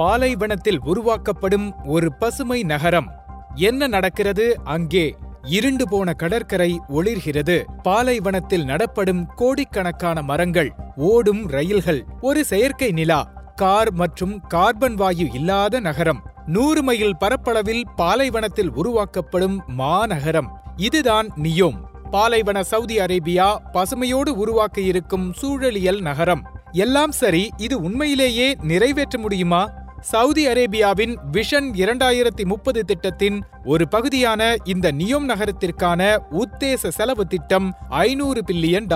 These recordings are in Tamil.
பாலைவனத்தில் உருவாக்கப்படும் ஒரு பசுமை நகரம். என்ன நடக்கிறது அங்கே? இருண்டு போன கடற்கரை ஒளிர்கிறது. பாலைவனத்தில் நடப்படும் கோடிக்கணக்கான மரங்கள், ஓடும் ரயில்கள், ஒரு செயற்கை நிலா, கார் மற்றும் கார்பன் வாயு இல்லாத நகரம். 100 மைல் பரப்பளவில் பாலைவனத்தில் உருவாக்கப்படும் மாநகரம். இதுதான் நியோம், பாலைவன சவுதி அரேபியா பசுமையோடு உருவாக்க இருக்கும் சூழலியல் நகரம். எல்லாம் சரி, இது உண்மையிலேயே நிறைவேற்ற முடியுமா? சவுதி அரேபியாவின் விஷன் 2030 திட்டத்தின் ஒரு பகுதியான இந்த நியோம் நகரத்திற்கான உத்தேச செலவு திட்டம் $500 பில்லியன்.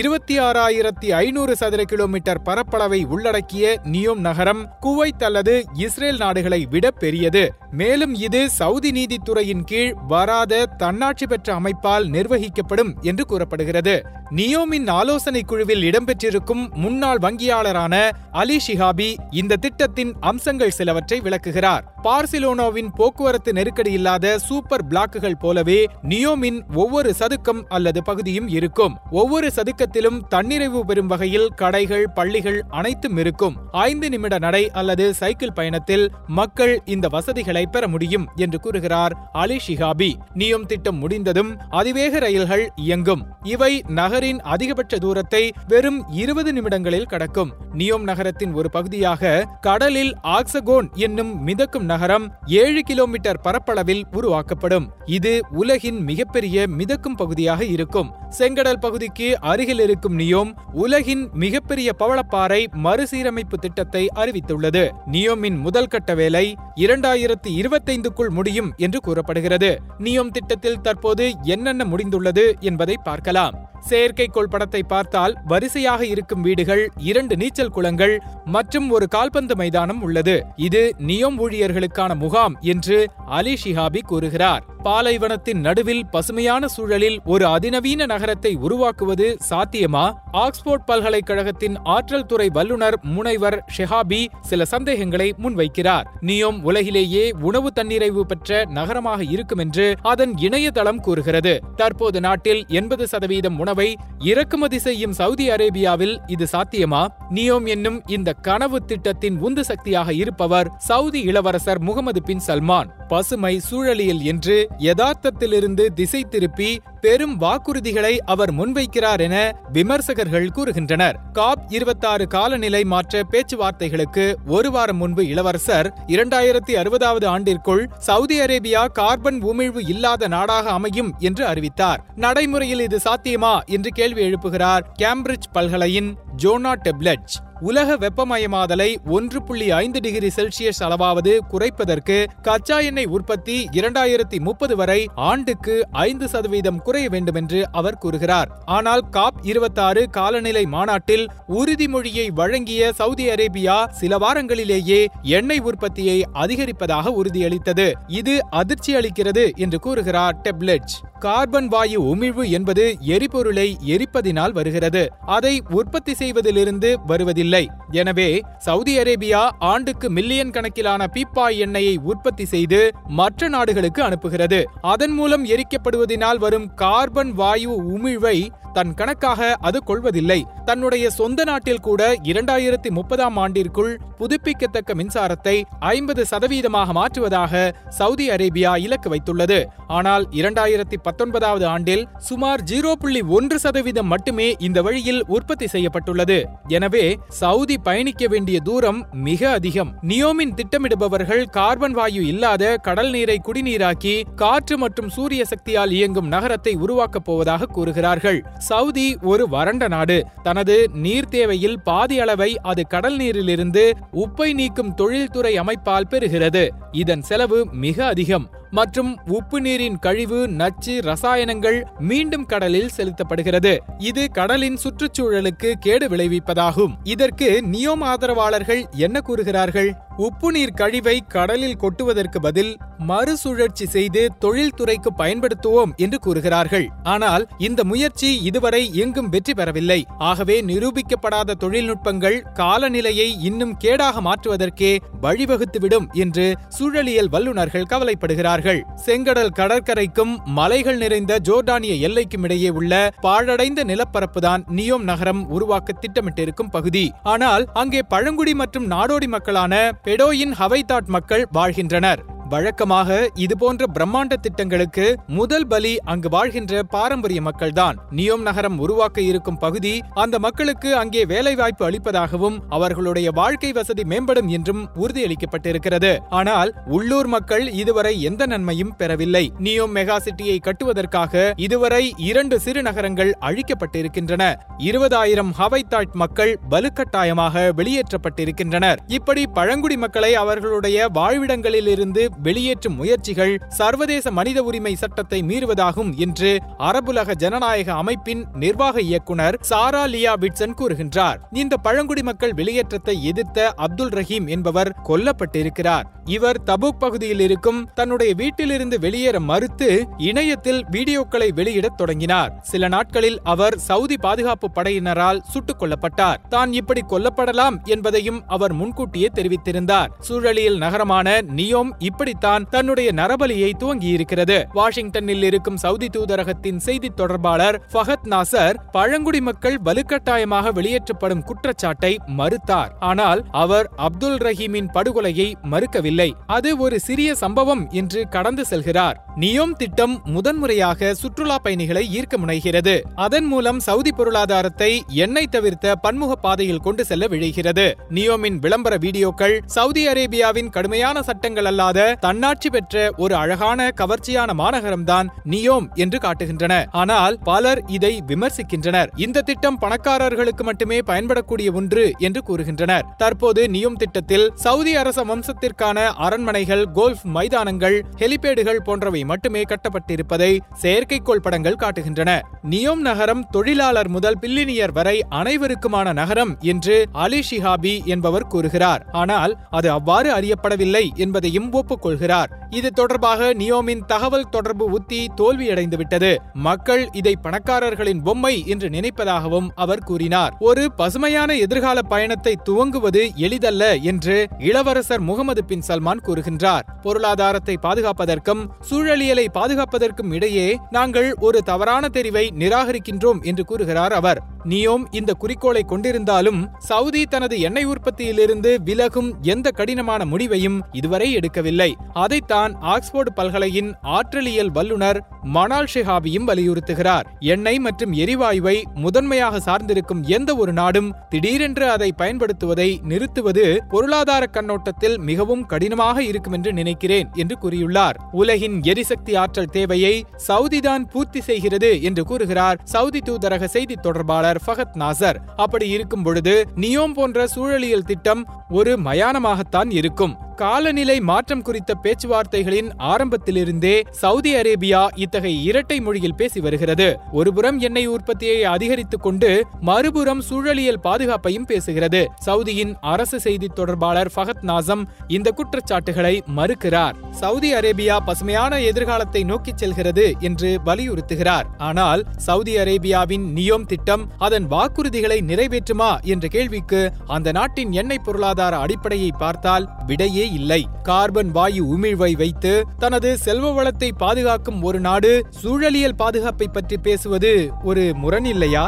26,500 சதுர கிலோமீட்டர் பரப்பளவை உள்ளடக்கிய நியோம் நகரம் குவைத் அல்லது இஸ்ரேல் நாடுகளை விட பெரியது. மேலும் இது சவுதி நீதித்துறையின் கீழ் வராத தன்னாட்சி பெற்ற அமைப்பால் நிர்வகிக்கப்படும் என்று கூறப்படுகிறது. நியோமின் ஆலோசனை குழுவில் இடம்பெற்றிருக்கும் முன்னாள் வங்கியாளரான அலி ஷிஹாபி இந்த திட்டத்தின் அம்சங்கள் சிலவற்றை விளக்குகிறார். பார்சிலோனாவின் போக்குவரத்து நெருக்கடி இல்லாத சூப்பர் பிளாக்குகள் போலவே நியோமின் ஒவ்வொரு சதுக்கம் அல்லது பகுதியும் இருக்கும். ஒவ்வொரு சதுக்கத்திலும் தன்னிறைவு பெறும் வகையில் கடைகள், பள்ளிகள் அனைத்தும் இருக்கும். 5 நிமிட நடை அல்லது சைக்கிள் பயணத்தில் மக்கள் இந்த வசதிகளை பெற முடியும் என்று கூறுகிறார் அலி ஷிஹாபி. நியோம் திட்டம் முடிந்ததும் அதிவேக ரயில்கள் இயங்கும். இவை நகரின் அதிகபட்ச தூரத்தை வெறும் 20 நிமிடங்களில் கடக்கும். நியோம் நகரத்தின் ஒரு பகுதியாக கடலில் ஆக்சுகோன் என்னும் மிதக்கும் நகரம் 7 கிலோமீட்டர் பரப்பளவில் உருவாக்கப்படும். இது உலகின் மிகப்பெரிய மிதக்கும் பகுதியாக இருக்கும். செங்கடல் பகுதிக்கு அருகில் இருக்கும் நியோம் உலகின் மிகப்பெரிய பவளப்பாறை மறுசீரமைப்பு திட்டத்தை அறிவித்துள்ளது. நியோமின் முதல் கட்ட வேலை 2025க்குள் முடியும் என்று கூறப்படுகிறது. நியோம் திட்டத்தில் தற்போது என்னென்ன முடிந்துள்ளது என்பதை பார்க்கலாம். செயற்கைக்கோள் படத்தை பார்த்தால் வரிசையாக இருக்கும் வீடுகள், 2 நீச்சல் குளங்கள் மற்றும் ஒரு கால்பந்து மைதானம் உள்ளது. இது நியோம் ஊழியர்களுக்கான முகாம் என்று அலி ஷிஹாபி கூறுகிறார். பாலைவனத்தின் நடுவில் பசுமையான சூழலில் ஒரு அதிநவீன நகரத்தை உருவாக்குவது சாத்தியமா? ஆக்ஸ்போர்ட் பல்கலைக்கழகத்தின் ஆற்றல் துறை வல்லுநர் முனைவர் ஷிஹாபி சில சந்தேகங்களை முன்வைக்கிறார். நியோம் உலகிலேயே உணவு தன்னிறைவு பெற்ற நகரமாக இருக்கும் என்று அதன் இணையதளம் கூறுகிறது. தற்போது நாட்டில் 80% உணவை இறக்குமதி செய்யும் சவுதி அரேபியாவில் இது சாத்தியமா? நியோம் என்னும் இந்த கனவு திட்டத்தின் உந்து சக்தியாக இருப்பவர் சவுதி இளவரசர் முகமது பின் சல்மான். பசுமை சூழலியல் என்று யதார்த்தத்திலிருந்து திசை திருப்பி பெரும் வாக்குறுதிகளை அவர் முன்வைக்கிறார் என விமர்சகர்கள் கூறுகின்றனர். COP26 காலநிலை மாற்ற பேச்சுவார்த்தைகளுக்கு 1 வாரம் முன்பு இளவரசர் 2060 ஆண்டிற்குள் சவுதி அரேபியா கார்பன் உமிழ்வு இல்லாத நாடாக அமையும் என்று அறிவித்தார். நடைமுறையில் இது சாத்தியமா என்று கேள்வி எழுப்புகிறார் கேம்பிரிட்ஜ் பல்கலையின் ஜோனா டெப்லெட்ஜ். உலக வெப்பமயமாதலை 1.5 டிகிரி செல்சியஸ் அளவாவது குறைப்பதற்கு கச்சா எண்ணெய் உற்பத்தி 2030 வரை ஆண்டுக்கு 5% குறைய வேண்டும் என்று அவர் கூறுகிறார். ஆனால் COP26 காலநிலை மாநாட்டில் உறுதிமொழியை வழங்கிய சவுதி அரேபியா சில வாரங்களிலேயே எண்ணெய் உற்பத்தியை அதிகரிப்பதாக உறுதியளித்தது. இது அதிர்ச்சி அளிக்கிறது என்று கூறுகிறார் டெப்லெட்ஜ். கார்பன் வாயு உமிழ்வு என்பது எரிபொருளை எரிப்பதினால் வருகிறது, அதை உற்பத்தி செய்வதிலிருந்து வருவதில்லை. எனவே சவுதி அரேபியா ஆண்டுக்கு மில்லியன் கணக்கிலான பீப்பாய் எண்ணெயை உற்பத்தி செய்து மற்ற நாடுகளுக்கு அனுப்புகிறது. அதன் மூலம் எரிக்கப்படுவதனால் வரும் கார்பன் வாயு உமிழ்வை தன் கணக்காக அது கொள்வதில்லை. தன்னுடைய சொந்த நாட்டில் கூட 2030 ஆண்டிற்குள் புதுப்பிக்கத்தக்க மின்சாரத்தை 50% மாற்றுவதாக சவுதி அரேபியா இலக்கு வைத்துள்ளது. ஆனால் 2019 ஆண்டில் சுமார் 0.1% மட்டுமே இந்த வழியில் உற்பத்தி செய்யப்பட்டுள்ளது. எனவே சவுதி பயணிக்க வேண்டிய தூரம் மிக அதிகம். நியோமின் திட்டமிடுபவர்கள் கார்பன் வாயு இல்லாத கடல் நீரை குடிநீராக்கி காற்று மற்றும் சூரிய சக்தியால் இயங்கும் நகரத்தை உருவாக்கப் போவதாக கூறுகிறார்கள். சவுதி ஒரு வறண்ட நாடு. தனது நீர் தேவையில் பாதி அளவை அது கடல் நீரிலிருந்து உப்பை நீக்கும் தொழில்துறை அமைப்பால் பெறுகிறது. இதன் செலவு மிக அதிகம் மற்றும் உப்பு நீரின் கழிவு, நச்சு, ரசாயனங்கள் மீண்டும் கடலில் செலுத்தப்படுகிறது. இது கடலின் சுற்றுச்சூழலுக்கு கேடு விளைவிப்பதாகும். இதற்கு நியோம் ஆதரவாளர்கள் என்ன கூறுகிறார்கள்? உப்பு நீர் கழிவை கடலில் கொட்டுவதற்கு பதில் மறுசுழற்சி செய்து தொழில்துறைக்கு பயன்படுத்துவோம் என்று கூறுகிறார்கள். ஆனால் இந்த முயற்சி இதுவரை எங்கும் வெற்றி பெறவில்லை. ஆகவே நிரூபிக்கப்படாத தொழில்நுட்பங்கள் காலநிலையை இன்னும் கேடாக மாற்றுவதற்கே வழிவகுத்துவிடும் என்று சூழலியல் வல்லுநர்கள் கவலைப்படுகிறார்கள். செங்கடல் கடற்கரைக்கும் மலைகள் நிறைந்த ஜோர்டானிய எல்லைக்கும் இடையே உள்ள பாழடைந்த நிலப்பரப்புதான் நியோம் நகரம் உருவாக்க திட்டமிட்டிருக்கும் பகுதி. ஆனால் அங்கே பழங்குடி மற்றும் நாடோடி மக்களான பெடோயின் ஹவைதாட் மக்கள் வாழ்கின்றனர். வழக்கமாக இதுபோன்ற பிரம்மாண்ட திட்டங்களுக்கு முதல் பலி அங்கு வாழ்கின்ற பாரம்பரிய மக்கள்தான். நியோம் நகரம் உருவாக்க இருக்கும் பகுதி அந்த மக்களுக்கு அங்கே வேலைவாய்ப்பு அளிப்பதாகவும் அவர்களுடைய வாழ்க்கை வசதி மேம்படும் என்றும் உறுதியளிக்கப்பட்டிருக்கிறது. ஆனால் உள்ளூர் மக்கள் இதுவரை எந்த நன்மையும் பெறவில்லை. நியோம் மெகா சிட்டியை கட்டுவதற்காக இதுவரை 2 சிறு நகரங்கள் அழிக்கப்பட்டிருக்கின்றன. 20,000 ஹவைதாட் மக்கள் வலுக்கட்டாயமாக வெளியேற்றப்பட்டிருக்கின்றனர். இப்படி பழங்குடி மக்களை அவர்களுடைய வாழ்விடங்களில் இருந்து வெளியேற்றும் முயற்சிகள் சர்வதேச மனித உரிமை சட்டத்தை மீறுவதாகும் என்று அரபுலக ஜனநாயக அமைப்பின் நிர்வாக இயக்குனர் சாரா லியா விட்சன் கூறுகின்றார். இந்த பழங்குடி மக்கள் வெளியேற்றத்தை எதிர்த்த அப்துல் ரஹீம் என்பவர் கொல்லப்பட்டிருக்கிறார். இவர் தபூக் பகுதியில் இருக்கும் தன்னுடைய வீட்டிலிருந்து வெளியேற மறுத்து இணையத்தில் வீடியோக்களை வெளியிடத் தொடங்கினார். சில நாட்களில் அவர் சவுதி பாதுகாப்பு படையினரால் சுட்டுக் கொல்லப்பட்டார். தான் இப்படி கொல்லப்படலாம் என்பதையும் அவர் முன்கூட்டியே தெரிவித்திருந்தார். சூழலியல் நகரமான நியோம் இப்படித்தான் தன்னுடைய நரபலியை துவங்கியிருக்கிறது. வாஷிங்டனில் இருக்கும் சவுதி தூதரகத்தின் செய்தி தொடர்பாளர் ஃபஹத் நாசர் பழங்குடி மக்கள் வலுக்கட்டாயமாக வெளியேற்றப்படும் குற்றச்சாட்டை மறுத்தார். ஆனால் அவர் அப்துல் ரஹீமின் படுகொலையை மறுக்கவில்லை. அது ஒரு சிறிய சம்பவம் என்று கடந்து செல்கிறார். நியோம் திட்டம் முதன்முறையாக சுற்றுலா பயணிகளை ஈர்க்க முனைகிறது. அதன் மூலம் சவுதி பொருளாதாரத்தை எண்ணெய் தவிர்த்த பன்முக பாதையில் கொண்டு செல்ல விழைகிறது. நியோமின் விளம்பர வீடியோக்கள் சவுதி அரேபியாவின் கடுமையான சட்டங்கள் அல்லாத தன்னாட்சி பெற்ற ஒரு அழகான கவர்ச்சியான மாநகரம்தான் நியோம் என்று காட்டுகின்றன. ஆனால் பலர் இதை விமர்சிக்கின்றனர். இந்த திட்டம் பணக்காரர்களுக்கு மட்டுமே பயன்படக்கூடிய ஒன்று என்று கூறுகின்றனர். தற்போது நியோம் திட்டத்தில் சவுதி அரச வம்சத்திற்கான அரண்மனைகள், கோல்ஃப் மைதானங்கள், ஹெலிபேடுகள் போன்றவை மட்டுமே கட்டப்பட்டிருப்பதை செயற்கைக்கோள் படங்கள் காட்டுகின்றன. நியோம் நகரம் தொழிலாளர் முதல் பில்லினியர் வரை அனைவருக்குமான நகரம் என்று அலி ஷிஹாபி என்பவர் கூறுகிறார். ஆனால் அது அவ்வாறு அறியப்படவில்லை என்பதையும் ஒப்புக்கொள்கிறார். இது தொடர்பாக நியோமின் தகவல் தொடர்பு உத்தி தோல்வியடைந்துவிட்டது. மக்கள் இதை பணக்காரர்களின் பொம்மை என்று நினைப்பதாகவும் அவர் கூறினார். ஒரு பசுமையான எதிர்கால பயணத்தை துவங்குவது எளிதல்ல என்று இளவரசர் முகமது பின் சல்மான் கூறுகின்றார். பொருளாதாரத்தை பாதுகாப்பதற்கும் சூழலியலை பாதுகாப்பதற்கும் இடையே நாங்கள் ஒரு தவறான தெரிவை நிராகரிக்கின்றோம் என்று கூறுகிறார் அவர். நியோம் இந்த குறிக்கோளை கொண்டிருந்தாலும் சவுதி தனது எண்ணெய் உற்பத்தியிலிருந்து விலகும் எந்த கடினமான முடிவையும் இதுவரை எடுக்கவில்லை. அதைத்தான் ஆக்ஸ்போர்டு பல்கலையின் ஆற்றலியல் வல்லுநர் மனால் ஷிஹாபியும் வலியுறுத்துகிறார். எண்ணெய் மற்றும் எரிவாயுவை முதன்மையாக சார்ந்திருக்கும் எந்த ஒரு நாடும் திடீரென்று அதை பயன்படுத்துவதை நிறுத்துவது பொருளாதார கண்ணோட்டத்தில் மிகவும் கடினமாக இருக்கும் என்று நினைக்கிறேன் என்று கூறியுள்ளார். உலகின் எரிசக்தி ஆற்றல் தேவையை சவுதிதான் பூர்த்தி செய்கிறது என்று கூறுகிறார் சவுதி தூதரக செய்தி தொடர்பாளர் ஃபஹத் நாசர். அப்படி இருக்கும் பொழுது நியோம் போன்ற சூழலியல் திட்டம் ஒரு மயானமாகத்தான் இருக்கும். காலநிலை மாற்றம் குறித்த பேச்சுவார்த்தைகளின் ஆரம்பத்திலிருந்தே சவுதி அரேபியா இத்தகைய இரட்டை மொழியில் பேசி வருகிறது. ஒருபுறம் எண்ணெய் உற்பத்தியை அதிகரித்துக் கொண்டு மறுபுறம் சூழலியல் பாதுகாப்பையும் பேசுகிறது. சவுதியின் அரசு செய்தி தொடர்பாளர் ஃபஹத் நாசம் இந்த குற்றச்சாட்டுகளை மறுக்கிறார். சவுதி அரேபியா பசுமையான எதிர்காலத்தை நோக்கி செல்கிறது என்று வலியுறுத்துகிறார். ஆனால் சவுதி அரேபியாவின் நியோம் திட்டம் அதன் வாக்குறுதிகளை நிறைவேற்றுமா என்ற கேள்விக்கு அந்த நாட்டின் எண்ணெய் பொருளாதார அடிப்படையை பார்த்தால் விடையே இல்லை. கார்பன் வாயு உமிழ்வை வைத்து தனது செல்வ வளத்தை பாதுகாக்கும் ஒரு நாடு சூழலியல் பாதுகாப்பை பற்றி பேசுவது ஒரு முரணில்லையா?